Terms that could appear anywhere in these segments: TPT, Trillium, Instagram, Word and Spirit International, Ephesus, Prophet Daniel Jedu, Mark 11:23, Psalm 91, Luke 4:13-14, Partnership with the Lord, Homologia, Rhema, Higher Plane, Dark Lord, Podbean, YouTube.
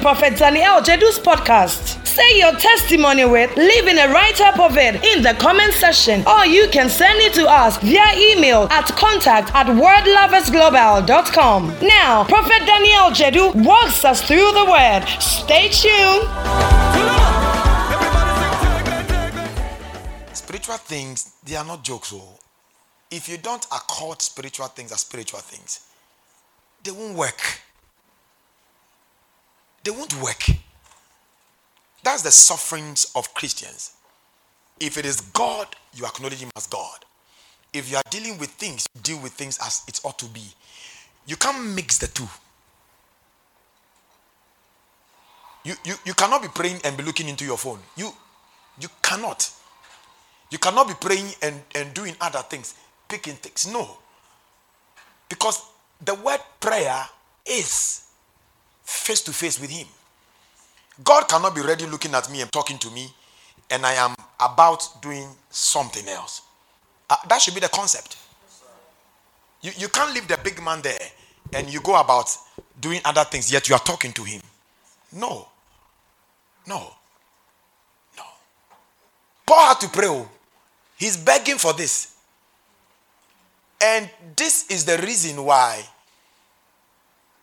Prophet Daniel Jedu's podcast. Say your testimony with leaving a write-up of it in the comment section, or you can send it to us via email at contact@wordloversglobal.com. Now, Prophet Daniel Jedu walks us through the Word. Stay tuned. Spiritual things, they are not jokes. Oh. If you don't accord spiritual things as spiritual things, they won't work. They won't work. That's the sufferings of Christians. If it is God, you acknowledge him as God. If you are dealing with things, you deal with things as it ought to be. You can't mix the two. You cannot be praying and be looking into your phone. You cannot. You cannot be praying and doing other things, picking things. No. Because the word prayer is face to face with him. God cannot be ready looking at me and talking to me and I am about doing something else. That should be the concept. You can't leave the big man there and you go about doing other things yet you are talking to him. No. Paul had to pray. He's begging for this. And this is the reason why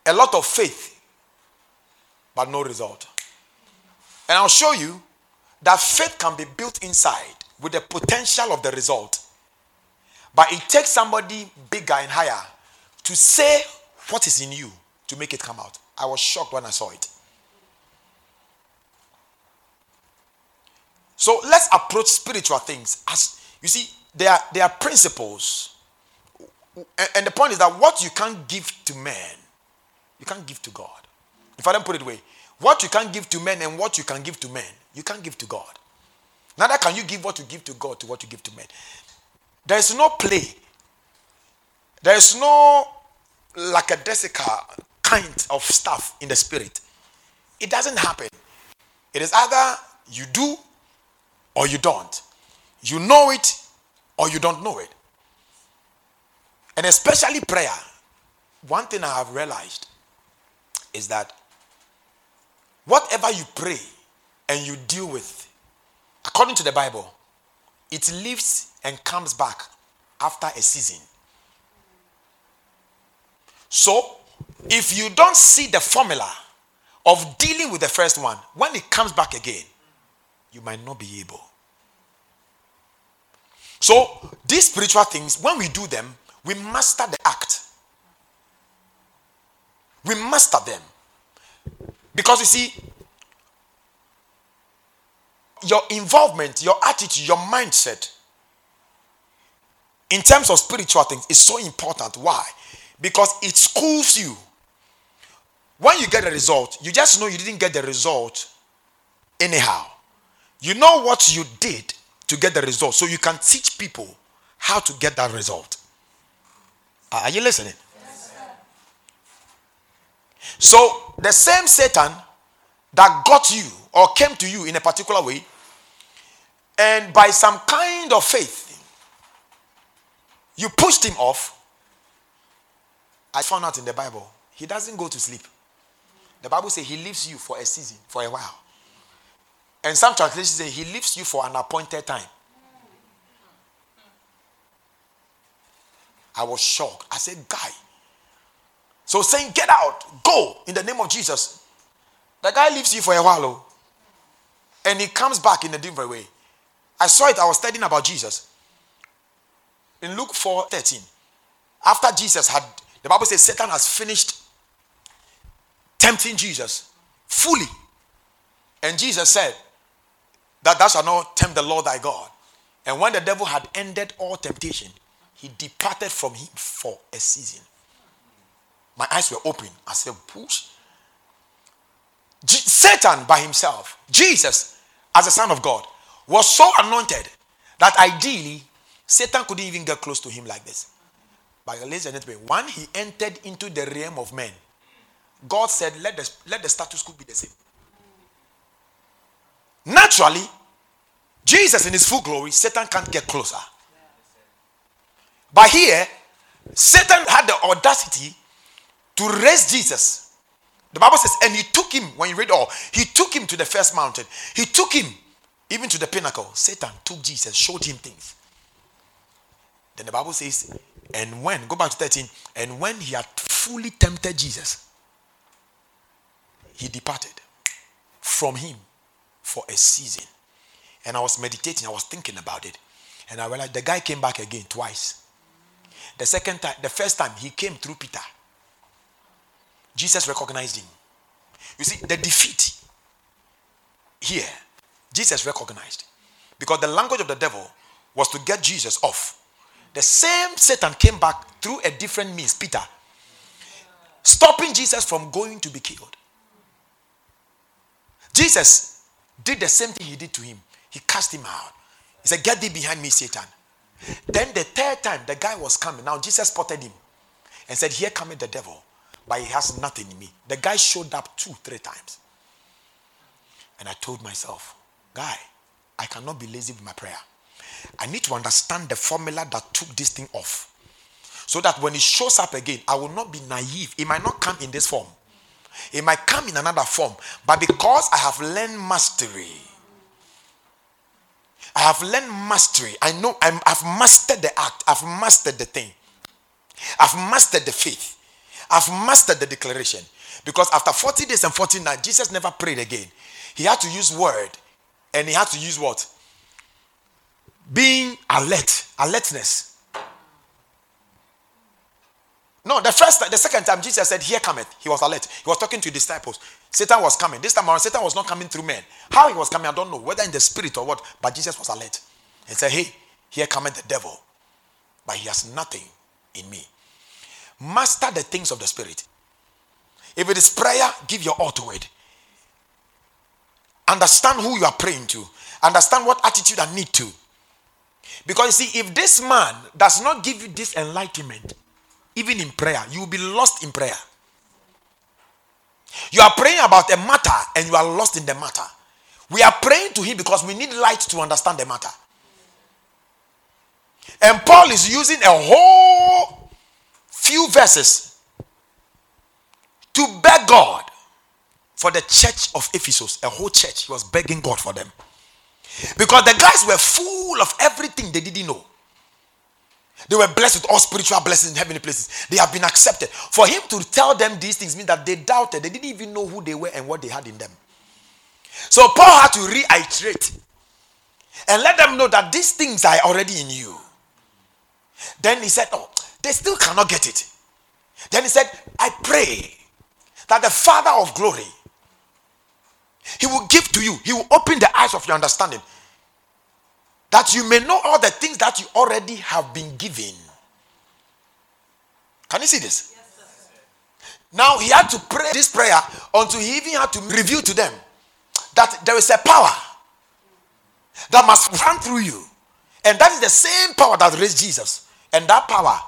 a lot of faith but no result. And I'll show you that faith can be built inside with the potential of the result. But it takes somebody bigger and higher to say what is in you to make it come out. I was shocked when I saw it. So let's approach spiritual things. As you see, they are principles. And the point is that what you can't give to man, you can't give to God. If I don't put it away, what you can't give to men and what you can give to men, you can't give to God. Neither can you give what you give to God to what you give to men. There is no play. There is no lackadaisical kind of stuff in the spirit. It doesn't happen. It is either you do or you don't. You know it or you don't know it. And especially prayer. One thing I have realized is that whatever you pray and you deal with, according to the Bible, it leaves and comes back after a season. So, if you don't see the formula of dealing with the first one, when it comes back again, you might not be able. So, these spiritual things, when we do them, we master the act. We master them. Because you see, your involvement, your attitude, your mindset in terms of spiritual things is so important. Why? Because it schools you. When you get a result, you just know you didn't get the result anyhow. You know what you did to get the result, so you can teach people how to get that result. Are you listening? So, the same Satan that got you or came to you in a particular way, and by some kind of faith, you pushed him off. I found out in the Bible, he doesn't go to sleep. The Bible says he leaves you for a season, for a while. And some translations say he leaves you for an appointed time. I was shocked. I said, guy. So saying, get out, go, in the name of Jesus. The guy leaves you for a while, and he comes back in a different way. I saw it, I was studying about Jesus. in Luke 4:13, after Jesus had, the Bible says Satan has finished tempting Jesus fully. And Jesus said that thou shalt not tempt the Lord thy God. And when the devil had ended all temptation, he departed from him for a season. My eyes were open. I said, "Push." Satan by himself, Jesus as the Son of God, was so anointed that ideally Satan couldn't even get close to him like this. But ladies and gentlemen, when he entered into the realm of men, God said, let the status quo be the same. Naturally, Jesus in his full glory, Satan can't get closer. But here, Satan had the audacity to raise Jesus. The Bible says, and he took him, when you read all, he took him to the first mountain. He took him even to the pinnacle. Satan took Jesus, showed him things. Then the Bible says, and when, go back to 13, and when he had fully tempted Jesus, he departed from him for a season. And I was meditating, I was thinking about it. And I realized the guy came back again twice. The first time he came through Peter. Jesus recognized him. You see, the defeat here, Jesus recognized. Because the language of the devil was to get Jesus off. The same Satan came back through a different means, Peter, stopping Jesus from going to be killed. Jesus did the same thing he did to him. He cast him out. He said, "Get thee behind me, Satan." Then the third time, the guy was coming. Now Jesus spotted him and said, "Here cometh the devil, but he has nothing in me." The guy showed up 2-3 times. And I told myself, "Guy, I cannot be lazy with my prayer. I need to understand the formula that took this thing off, so that when it shows up again, I will not be naive. It might not come in this form. It might come in another form. But because I have learned mastery, I know I've mastered the act. I've mastered the thing. I've mastered the faith. I've mastered the declaration." Because after 40 days and 40 nights, Jesus never prayed again. He had to use word. And he had to use what? Being alert. Alertness. No, the second time Jesus said, "Here cometh." He was alert. He was talking to his disciples. Satan was coming. This time around, Satan was not coming through men. How he was coming, I don't know. Whether in the spirit or what. But Jesus was alert. He said, "Hey, here cometh the devil. But he has nothing in me." Master the things of the spirit. If it is prayer, give your all to it. Understand who you are praying to. Understand what attitude I need to. Because you see, if this man does not give you this enlightenment, even in prayer, you will be lost in prayer. You are praying about a matter and you are lost in the matter. We are praying to him because we need light to understand the matter. And Paul is using a whole few verses to beg God for the church of Ephesus. A whole church. He was begging God for them. Because the guys were full of everything they didn't know. They were blessed with all spiritual blessings in heavenly places. They have been accepted. For him to tell them these things means that they doubted. They didn't even know who they were and what they had in them. So Paul had to reiterate and let them know that these things are already in you. Then he said, "Oh, they still cannot get it." Then he said, "I pray that the Father of glory, he will give to you. He will open the eyes of your understanding, that you may know all the things that you already have been given." Can you see this? Yes, sir. Now he had to pray this prayer until he even had to reveal to them that there is a power that must run through you. And that is the same power that raised Jesus. And that power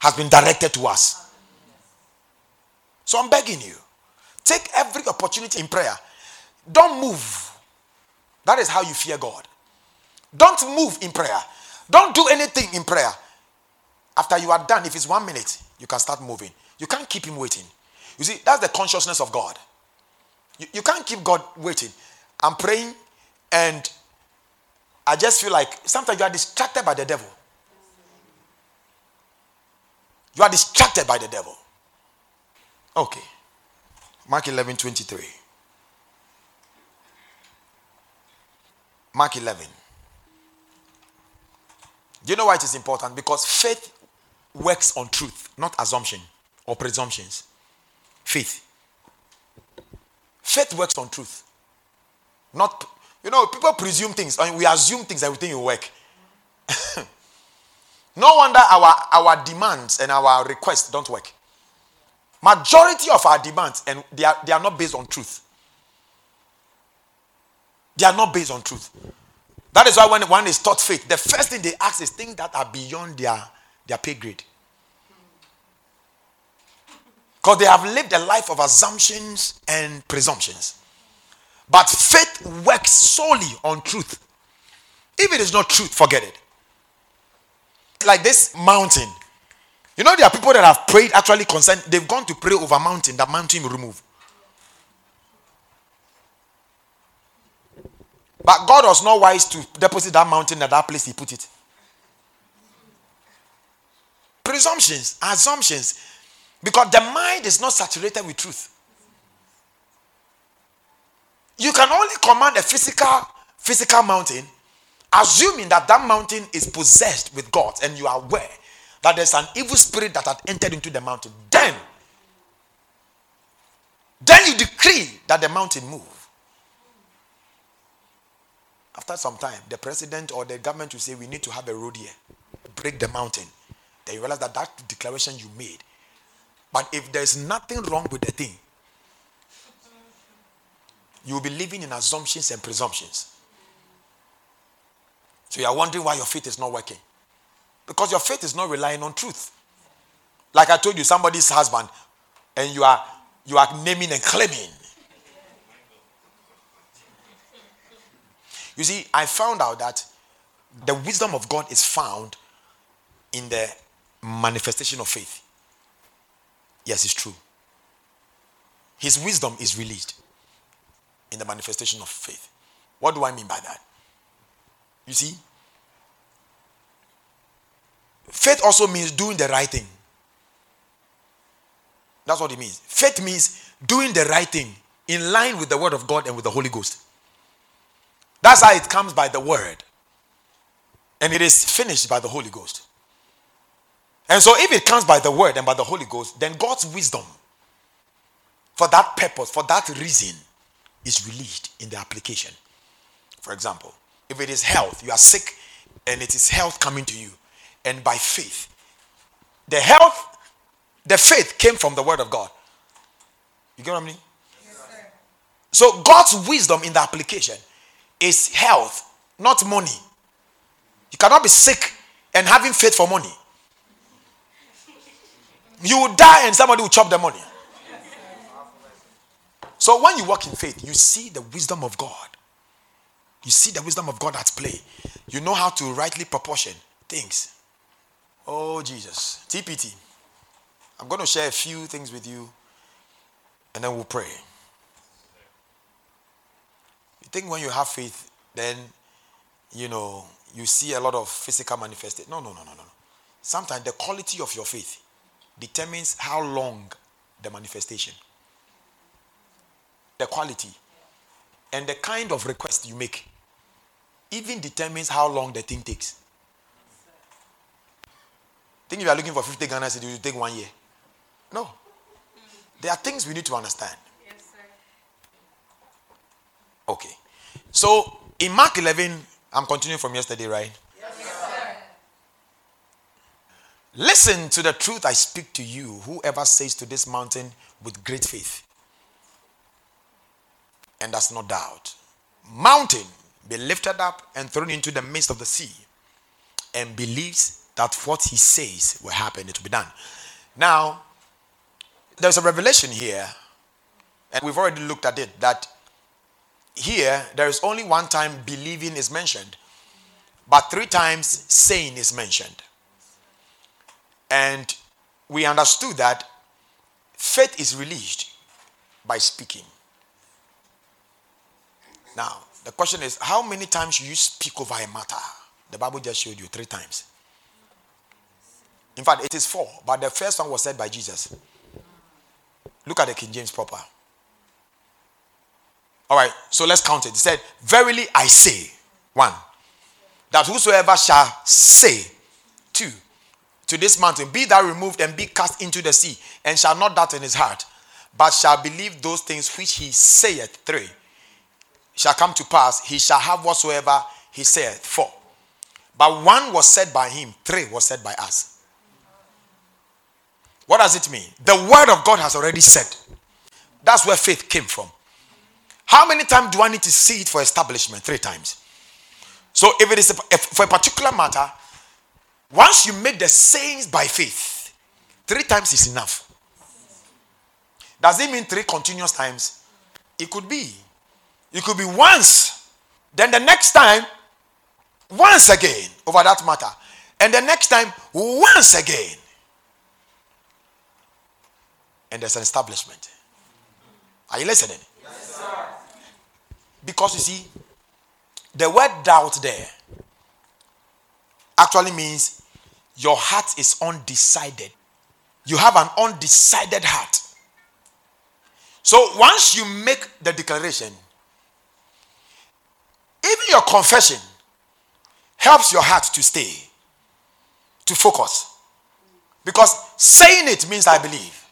has been directed to us. So I'm begging you, take every opportunity in prayer. Don't move. That is how you fear God. Don't move in prayer. Don't do anything in prayer. After you are done, if it's 1 minute, you can start moving. You can't keep him waiting. You see, that's the consciousness of God. You can't keep God waiting. I'm praying and I just feel like sometimes you are distracted by the devil. You are distracted by the devil. Okay. Mark 11:23. Mark 11. Do you know why it is important? Because faith works on truth, not assumption or presumptions. Faith works on truth. Not, people presume things, and we assume things that we think will work. No wonder our demands and our requests don't work. Majority of our demands, and they are not based on truth. They are not based on truth. That is why when one is taught faith, the first thing they ask is things that are beyond their pay grade. Because they have lived a life of assumptions and presumptions. But faith works solely on truth. If it is not truth, forget it. Like this mountain. There are people that have prayed actually concerned. They've gone to pray over a mountain. That mountain will remove. But God was not wise to deposit that mountain at that place he put it. Presumptions, assumptions. Because the mind is not saturated with truth. You can only command a physical mountain, assuming that that mountain is possessed with God and you are aware that there's an evil spirit that had entered into the mountain. Then you decree that the mountain move. After some time, the president or the government will say, we need to have a road here. Break the mountain. Then you realize that declaration you made. But if there's nothing wrong with the thing, you'll be living in assumptions and presumptions. So you are wondering why your faith is not working. Because your faith is not relying on truth. Like I told you, somebody's husband, and you are naming and claiming. You see, I found out that the wisdom of God is found in the manifestation of faith. Yes, it's true. His wisdom is released in the manifestation of faith. What do I mean by that? You see, faith also means doing the right thing. That's what it means. Faith means doing the right thing in line with the Word of God and with the Holy Ghost. That's how it comes by the Word. And it is finished by the Holy Ghost. And so if it comes by the Word and by the Holy Ghost, then God's wisdom for that purpose, for that reason, is released in the application. For example, if it is health, you are sick and it is health coming to you. And by faith, the faith came from the Word of God. You get what I mean? Yes, sir. So God's wisdom in the application is health, not money. You cannot be sick and having faith for money. You will die and somebody will chop the money. So when you walk in faith, you see the wisdom of God. You see the wisdom of God at play. You know how to rightly proportion things. Oh, Jesus. TPT. I'm going to share a few things with you and then we'll pray. You think when you have faith, then, you see a lot of physical manifestation. No. Sometimes the quality of your faith determines how long the manifestation, the quality, and the kind of request you make even determines how long the thing takes. Think if you are looking for 50 Ghana cedis, it will take 1 year. No. There are things we need to understand. Yes, sir. Okay. So, in Mark 11, I'm continuing from yesterday, right? Yes, sir. Listen to the truth I speak to you, whoever says to this mountain with great faith, and does not doubt, mountain be lifted up and thrown into the midst of the sea, and believes that what he says will happen, it will be done. Now, there's a revelation here, and we've already looked at it, that here, there is only one time believing is mentioned, but 3 times saying is mentioned. And we understood that faith is released by speaking. Now, the question is, how many times should you speak over a matter? The Bible just showed you 3 times. In fact, it is 4, but the first one was said by Jesus. Look at the King James proper. All right, so let's count it. He said, verily I say, 1, that whosoever shall say 2, to this mountain, be thou removed and be cast into the sea, and shall not doubt in his heart, but shall believe those things which he saith. 3, shall come to pass, he shall have whatsoever he saith. 4, but 1 was said by him, 3 was said by us. What does it mean? The word of God has already said. That's where faith came from. How many times do I need to see it for establishment? 3 times. So if it is for a particular matter, once you make the sayings by faith, 3 times is enough. Does it mean 3 continuous times? It could be. It could be once. Then the next time, once again over that matter. And the next time, once again. And there's an establishment. Are you listening? Yes, sir. Because you see, the word doubt there actually means your heart is undecided. You have an undecided heart. So once you make the declaration, even your confession helps your heart to stay, to focus. Because saying it means I believe.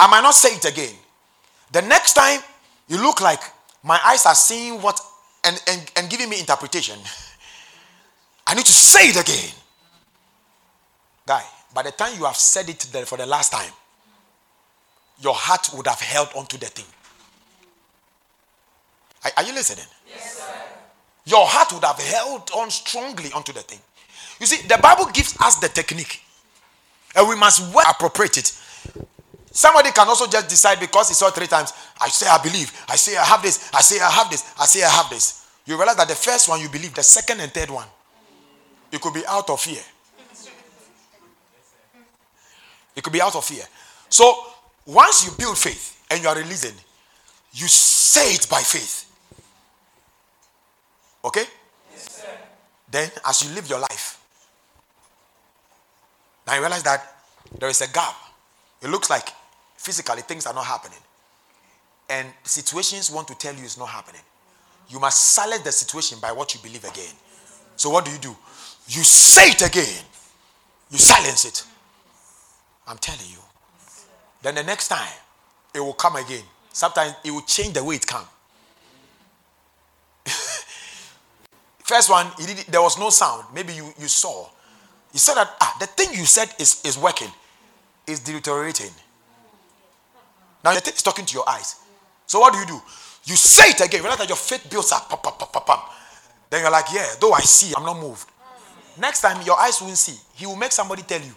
I might not say it again. The next time, you look like my eyes are seeing what and giving me interpretation. I need to say it again. Guy, by the time you have said it for the last time, your heart would have held onto the thing. Are you listening? Yes, sir. Your heart would have held on strongly onto the thing. You see, the Bible gives us the technique, and we must well appropriate it. Somebody can also just decide because he saw 3 times, I say I believe, I say I have this, I say I have this, I say I have this. You realize that the first one you believe, the second and third one, it could be out of fear. It could be out of fear. So once you build faith and you are releasing, you say it by faith. Okay? Yes, sir. Then as you live your life, now you realize that there is a gap. It looks like physically things are not happening. And situations want to tell you it's not happening. You must silence the situation by what you believe again. So what do? You say it again. You silence it. I'm telling you. Then the next time, it will come again. Sometimes it will change the way it comes. First one, there was no sound. Maybe you saw. You saw that the thing you said is working. It's deteriorating. Now the thing is talking to your eyes. So what do? You say it again. Realize that your faith builds up. Pop, pop, pop, pop, pop. Then you're like, yeah, though I see, I'm not moved. Next time, your eyes won't see. He will make somebody tell you.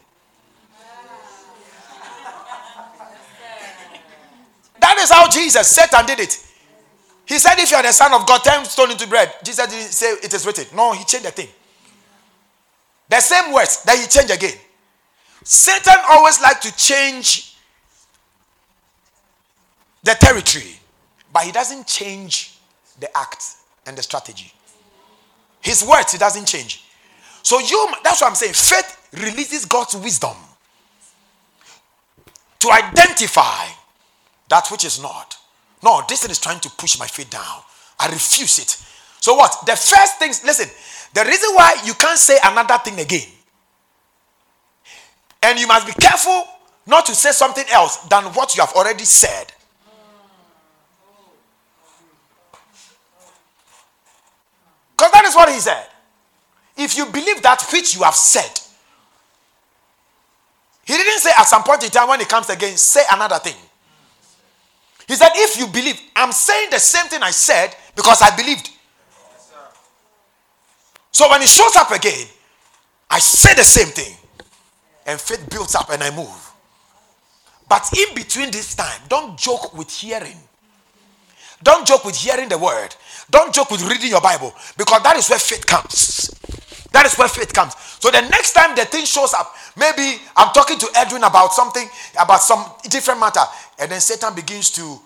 That is how Jesus, Satan did it. He said, if you are the Son of God, turn stone into bread. Jesus didn't say, it is written. No, he changed the thing. The same words that he changed again. Satan always likes to change the territory, but he doesn't change the act and the strategy. His words, he doesn't change. So that's what I'm saying. Faith releases God's wisdom to identify that which is not. No, this thing is trying to push my faith down. I refuse it. So what? The first things, listen, the reason why you can't say another thing again, and you must be careful not to say something else than what you have already said. Because that is what he said. If you believe that which you have said, he didn't say at some point in time when it comes again, say another thing. He said, if you believe, I'm saying the same thing I said because I believed. Yes, so when it shows up again, I say the same thing. And faith builds up and I move. But in between this time, don't joke with hearing. Don't joke with hearing the word. Don't joke with reading your Bible. Because that is where faith comes. That is where faith comes. So the next time the thing shows up, maybe I'm talking to Edwin about something, about some different matter. And then Satan begins to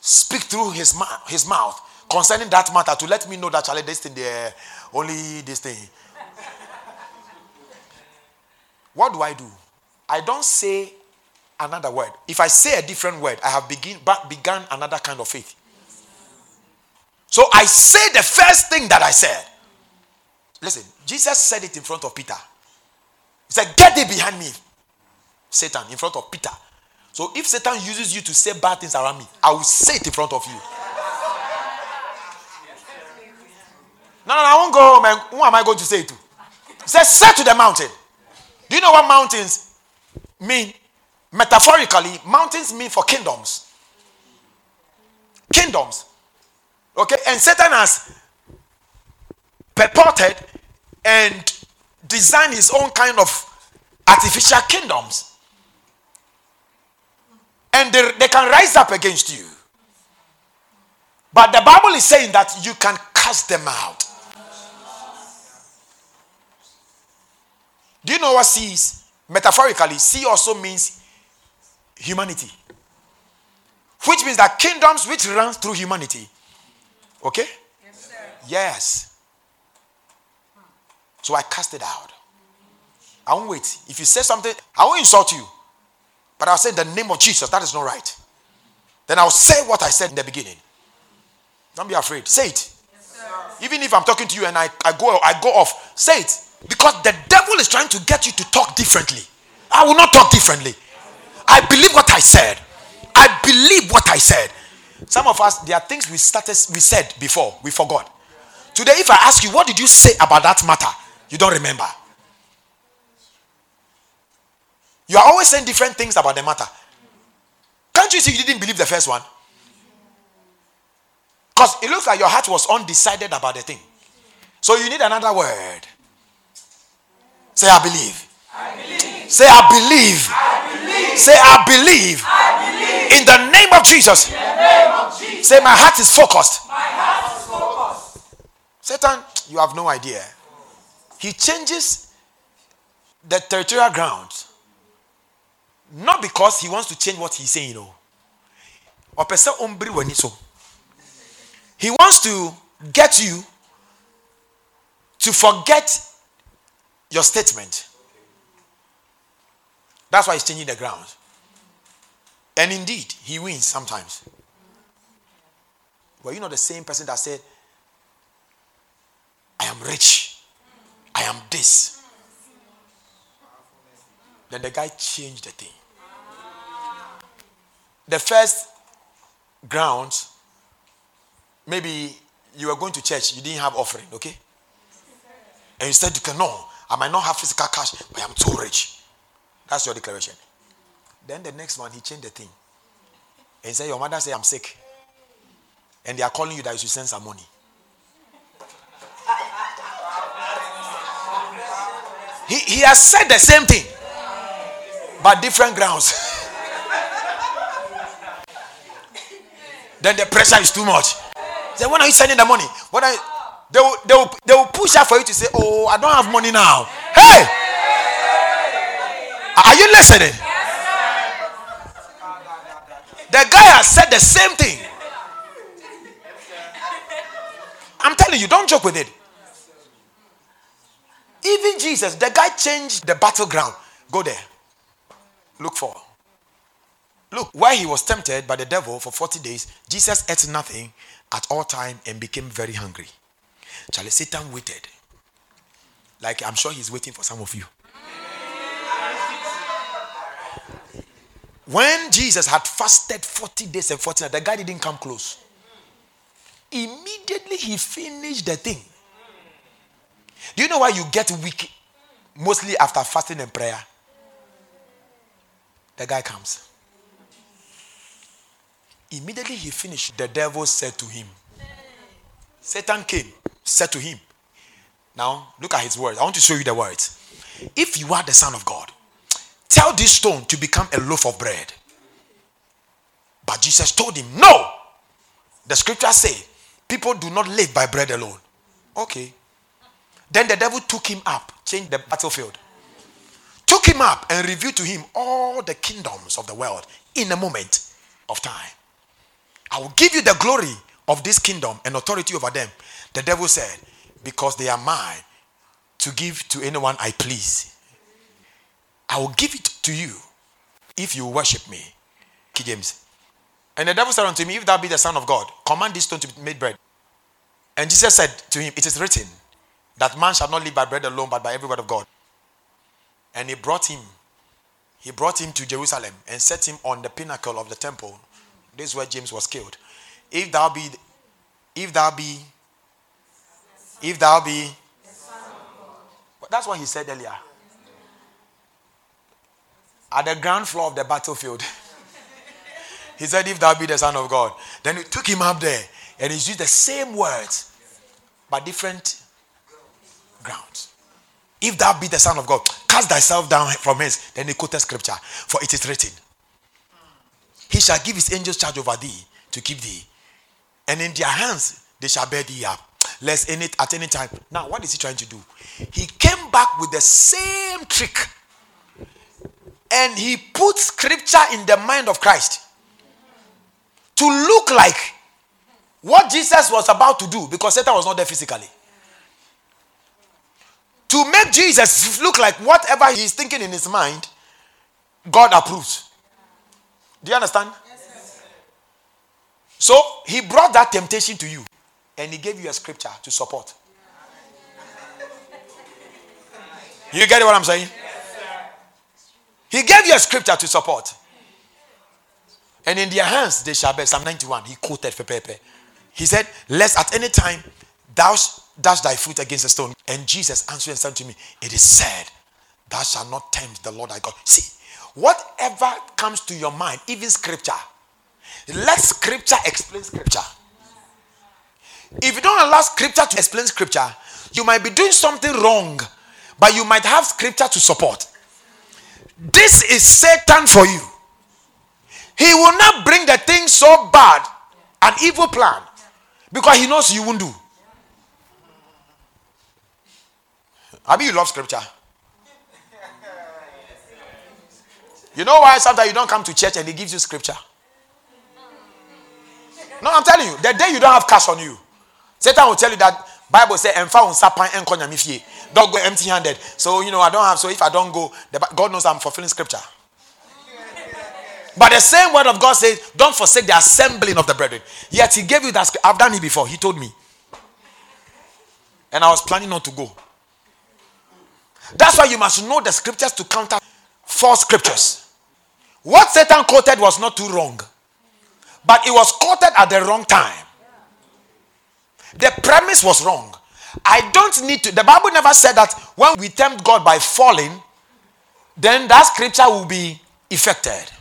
speak through his mouth concerning that matter to let me know that this thing there, only this thing. What do? I don't say another word. If I say a different word, I have begun another kind of faith. So I say the first thing that I said. Listen, Jesus said it in front of Peter. He said, "Get thee behind me, Satan," in front of Peter. So if Satan uses you to say bad things around me, I will say it in front of you. No, I won't go home. And who am I going to say it to? He said, "Say to the mountain." Do you know what mountains mean? Metaphorically, mountains mean for kingdoms. Kingdoms. Okay? And Satan has purported and designed his own kind of artificial kingdoms. And they can rise up against you. But the Bible is saying that you can cast them out. Do you know what sea is? Metaphorically, sea also means humanity. Which means that kingdoms which run through humanity. Okay? Yes, sir. Yes. So I cast it out. I won't wait. If you say something, I won't insult you. But I'll say in the name of Jesus, that is not right. Then I'll say what I said in the beginning. Don't be afraid. Say it. Yes, sir. Even if I'm talking to you and I go off, say it. Because the devil is trying to get you to talk differently. I will not talk differently. I believe what I said. I believe what I said. Some of us, there are things we said before, we forgot. Today, if I ask you, what did you say about that matter? You don't remember. You are always saying different things about the matter. Can't you see you didn't believe the first one? Because it looks like your heart was undecided about the thing. So you need another word. Say, "I believe." I believe. Say, "I believe." I believe. Say, "I believe." I believe. In the name of Jesus. In the name of Jesus. Say, "My heart is focused." My heart is focused. Satan, you have no idea. He changes the territorial grounds. Not because he wants to change what he's saying, you know. He wants to get you to forget your statement. That's why he's changing the ground. And indeed, he wins sometimes. Well, you know the same person that said, "I am rich. I am this." Then the guy changed the thing. The first ground, maybe you were going to church, you didn't have offering, okay? And you said, "No, I might not have physical cash, but I'm too rich." That's your declaration. Then the next one, he changed the thing. And he said, "Your mother said I'm sick. And they are calling you that you should send some money." He has said the same thing, but different grounds. Then the pressure is too much. Say, "When are you sending the money?" They will push out for you to say, "Oh, I don't have money now." Hey! Are you listening? The guy has said the same thing. I'm telling you, don't joke with it. Even Jesus, the guy changed the battleground. Go there. Luke 4. Look, while he was tempted by the devil for 40 days, Jesus ate nothing at all time and became very hungry. Charlie, Satan waited. Like, I'm sure he's waiting for some of you. When Jesus had fasted 40 days and 40 nights, the guy didn't come close. Immediately he finished the thing. Do you know why you get weak? Mostly after fasting and prayer. The guy comes. Immediately he finished. The devil said to him. Satan came. Said to him. Now, look at his words. I want to show you the words. "If you are the Son of God, tell this stone to become a loaf of bread." But Jesus told him, "No. The scriptures say, people do not live by bread alone." Okay. Then the devil took him up, changed the battlefield. Took him up and revealed to him all the kingdoms of the world in a moment of time. "I will give you the glory of this kingdom and authority over them," the devil said, "because they are mine to give to anyone I please. I will give it to you if you worship me." King James. "And the devil said unto me, If thou be the Son of God, command this stone to be made bread. And Jesus said to him, It is written, that man shall not live by bread alone, but by every word of God. And he brought him to Jerusalem and set him on the pinnacle of the temple. This is where James was killed. If thou be, that's what he said earlier. At the ground floor of the battlefield. He said, if thou be the Son of God. Then he took him up there and he used the same words, but different grounds. If thou be the Son of God, cast thyself down from hence. Then he quoted scripture, for it is written, he shall give his angels charge over thee to keep thee. And in their hands they shall bear thee up, lest in it at any time. Now, what is he trying to do? He came back with the same trick. And he put scripture in the mind of Christ to look like what Jesus was about to do, because Satan was not there physically. To make Jesus look like whatever he is thinking in his mind, God approves. Do you understand? Yes, so he brought that temptation to you and he gave you a scripture to support. You get what I'm saying? He gave you a scripture to support. And in their hands they shall bear. Psalm 91. He quoted for paper. He said, lest at any time thou dash thy foot against a stone. And Jesus answered and said to me, it is said, thou shalt not tempt the Lord thy God. See, whatever comes to your mind, even scripture, let scripture explain scripture. If you don't allow scripture to explain scripture, you might be doing something wrong, but you might have scripture to support. This is Satan for you. He will not bring the thing so bad, an evil plan, because he knows you won't do. I mean, you love scripture. You know why sometimes you don't come to church and he gives you scripture? No, I'm telling you, the day you don't have cash on you, Satan will tell you that Bible says, don't go empty-handed. So, I don't have, so if I don't go, God knows I'm fulfilling scripture. But the same word of God says, don't forsake the assembling of the brethren. Yet he gave you that scripture. I've done it before. He told me. And I was planning not to go. That's why you must know the scriptures to counter false scriptures. What Satan quoted was not too wrong. But it was quoted at the wrong time. The premise was wrong. I don't need to. The Bible never said that when we tempt God by falling, then that scripture will be effected.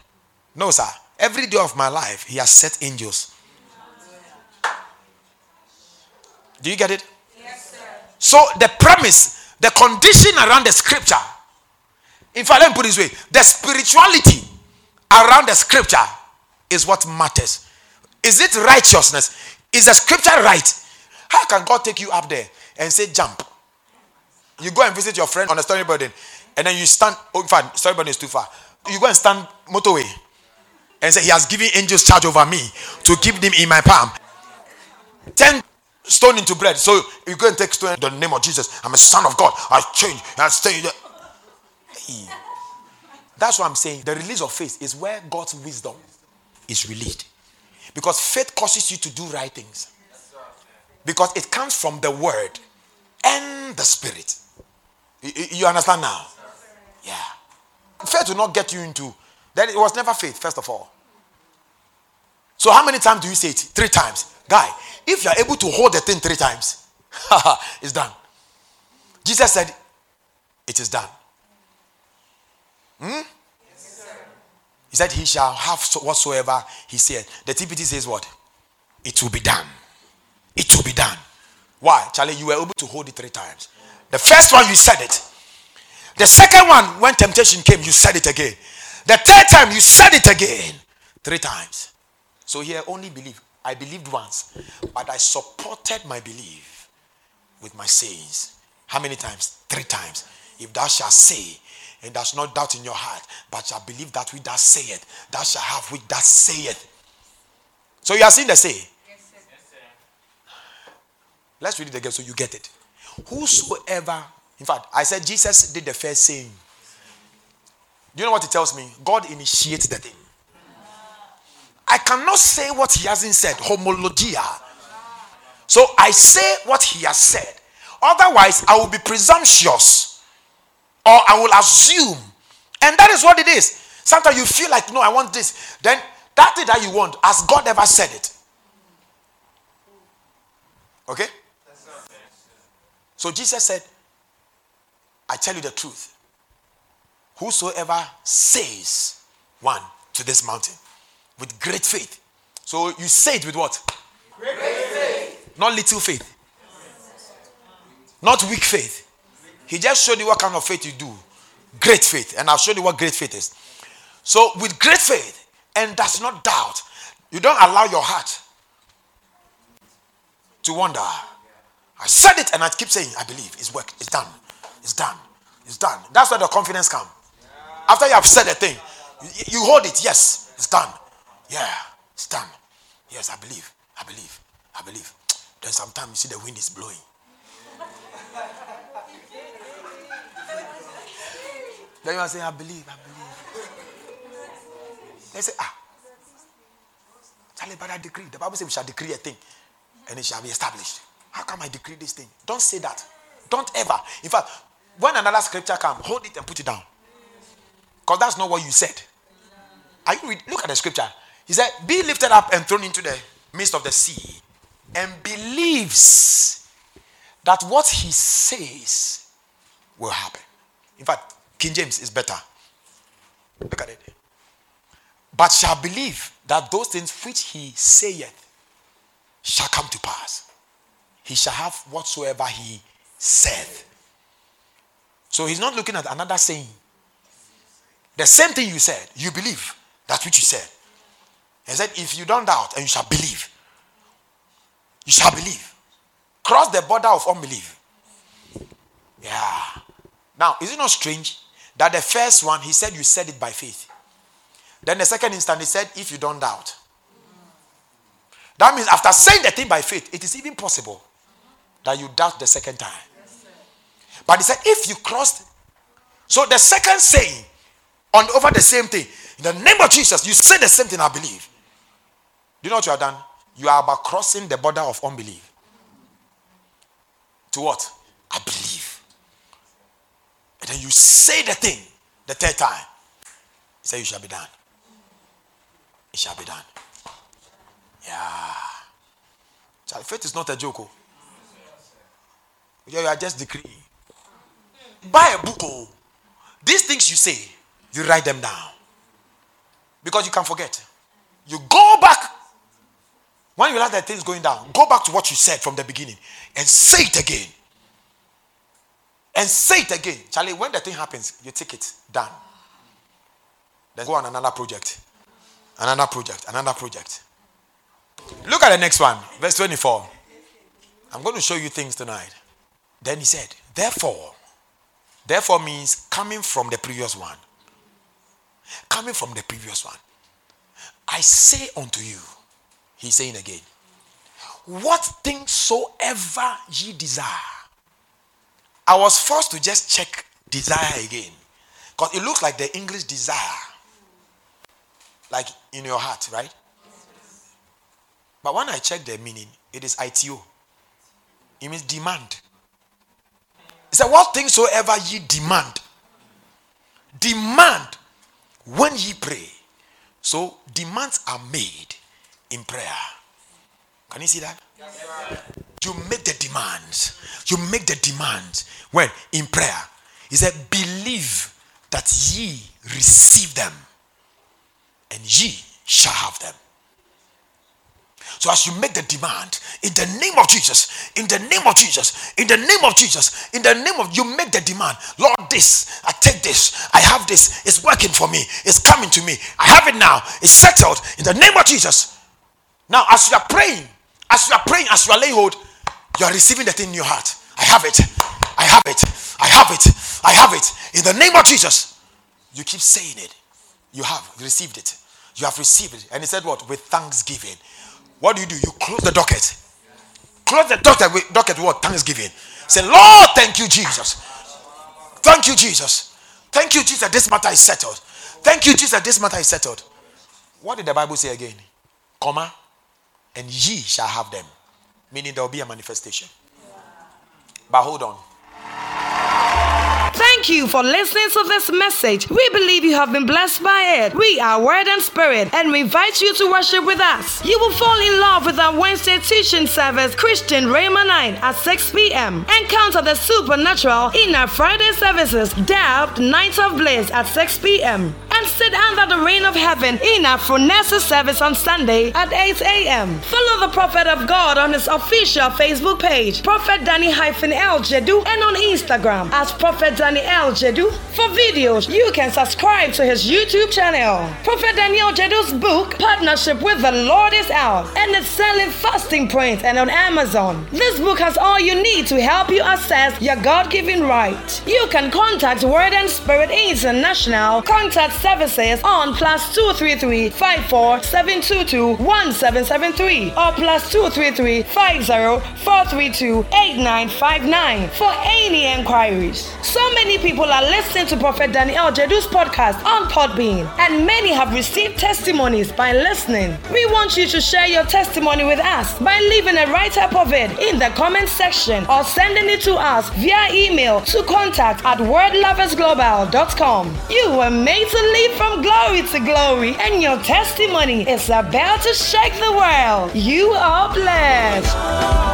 No, sir. Every day of my life, he has set angels. Do you get it? Yes, sir. So the premise, the condition around the scripture. In fact, let me put it this way. The spirituality around the scripture is what matters. Is it righteousness? Is the scripture right? How can God take you up there and say jump? You go and visit your friend on a story building and then you stand, oh fine, story building is too far. You go and stand motorway and say he has given angels charge over me to keep them in my palm. 10 stone into bread. So you go and take stone in the name of Jesus. I'm a son of God. I change. I stay there. Hey. That's what I'm saying. The release of faith is where God's wisdom is released. Because faith causes you to do right things. Because it comes from the word and the spirit. You understand now? Yeah. Faith will not get you into. Then it was never faith, first of all. So how many times do you say it? 3 times. Guy, if you're able to hold the thing 3 times, it's done. Jesus said, it is done. Hmm? Yes, sir. He said, he shall have whatsoever he said. The TPT says what? It will be done. It will be done. Why? Charlie, you were able to hold it 3 times. The first one, you said it. The second one, when temptation came, you said it again. The third time, you said it again. 3 times. So here, only believe. I believed once, but I supported my belief with my sayings. How many times? 3 times. If thou shalt say, and does not doubt in your heart, but shall believe that which thou sayest, thou shalt have which thou sayest. So you are seeing the say. Let's read it again so you get it. Whosoever, in fact, I said Jesus did the first saying. Do you know what it tells me? God initiates the thing. I cannot say what he hasn't said. Homologia. So I say what he has said. Otherwise, I will be presumptuous, or I will assume. And that is what it is. Sometimes you feel like, no, I want this. Then that thing that you want, has God ever said it? Okay? So Jesus said, I tell you the truth. Whosoever says one to this mountain with great faith. So you say it with what? Great faith. Not little faith. Not weak faith. He just showed you what kind of faith you do. Great faith. And I'll show you what great faith is. So with great faith and does not doubt, you don't allow your heart to wonder. I said it and I keep saying, I believe. It's worked. It's done. It's done. It's done. That's where the confidence comes. After you have said a thing, you hold it. Yes, it's done. Yeah, it's done. Yes, I believe. I believe. I believe. Then sometimes you see the wind is blowing. Then you are saying, I believe, I believe. They say, Charlie, but I decree. The Bible says we shall decree a thing and it shall be established. How come I decree this thing? Don't say that. Don't ever. In fact, when another scripture comes, hold it and put it down. Because that's not what you said. Are you reading? Look at the scripture. He said, be lifted up and thrown into the midst of the sea, and believes that what he says will happen. In fact, King James is better. Look at it. But shall believe that those things which he saith shall come to pass. He shall have whatsoever he saith. So he's not looking at another saying. The same thing you said, you believe that which you said. He said, if you don't doubt and you shall believe, you shall believe. Cross the border of unbelief. Yeah. Now, is it not strange that the first one, he said, you said it by faith. Then the second instant, he said, if you don't doubt. That means after saying the thing by faith, it is even possible that you doubt the second time. Yes, but he said, if you crossed. So the second saying, on over the same thing, in the name of Jesus, you say the same thing, I believe. Do you know what you have done? You are about crossing the border of unbelief. To what? I believe. And then you say the thing the third time. He said, you shall be done. It shall be done. Yeah. Faith is not a joke. You are just decreeing. Buy a book. These things you say, you write them down. Because you can forget. You go back. When you realize that things going down, go back to what you said from the beginning and say it again. And say it again. Charlie, when the thing happens, you take it down. Then go on another project. Another project. Another project. Look at the next one, verse 24. I'm going to show you things tonight. Then he said, therefore. Therefore means coming from the previous one. Coming from the previous one. I say unto you, he's saying again, what things soever ye desire. I was forced to just check desire again. Because it looks like the English desire. Like in your heart, right? But when I check the meaning, it is ITO. It means demand. He said, what things soever ye demand. Demand when ye pray. So demands are made in prayer. Can you see that? Yes, sir. You make the demands. You make the demands. When? In prayer. He said, believe that ye receive them, and ye shall have them. So as you make the demand, in the name of Jesus, in the name of Jesus, in the name of Jesus, in the name of, you make the demand. Lord, this, I take this, I have this, it's working for me, it's coming to me, I have it now, it's settled, in the name of Jesus. Now, as you are praying, as you are praying, as you are laying hold, you are receiving the thing in your heart. I have it, I have it, I have it, I have it. In the name of Jesus, you keep saying it. You have received it. You have received it. And he said what? With thanksgiving. What do? You close the docket. Close the docket with what? Thanksgiving. Say, Lord, thank you, Jesus. Thank you, Jesus. Thank you, Jesus. This matter is settled. Thank you, Jesus. This matter is settled. What did the Bible say again? Comma, and ye shall have them. Meaning there will be a manifestation. But hold on. Thank you for listening to this message. We believe you have been blessed by it. We are Word and Spirit, and we invite you to worship with us. You will fall in love with our Wednesday teaching service, Christian Rhema 9 at 6 p.m. Encounter the supernatural in our Friday services, Dubbed Night of Bliss at 6 p.m. And sit under the rain of heaven in our Furnaces service on Sunday at 8 a.m. Follow the Prophet of God on his official Facebook page, Prophet Daniel Jedu, and on Instagram as Prophet Daniel Jedu. For videos, you can subscribe to his YouTube channel. Prophet Daniel Jedu's book, Partnership with the Lord, is out, and it's selling fast in print and on Amazon. This book has all you need to help you access your God-given right. You can contact Word and Spirit International Contact Services on +233 54 722 1773 or +233 50 432 8959 for any enquiries. So many people are listening to Prophet Daniel Jedu's podcast on Podbean, and many have received testimonies by listening. We want you to share your testimony with us by leaving a write-up of it in the comment section or sending it to us via email to contact@wordloversglobal.com. You were made to live from glory to glory, and your testimony is about to shake the world. You are blessed.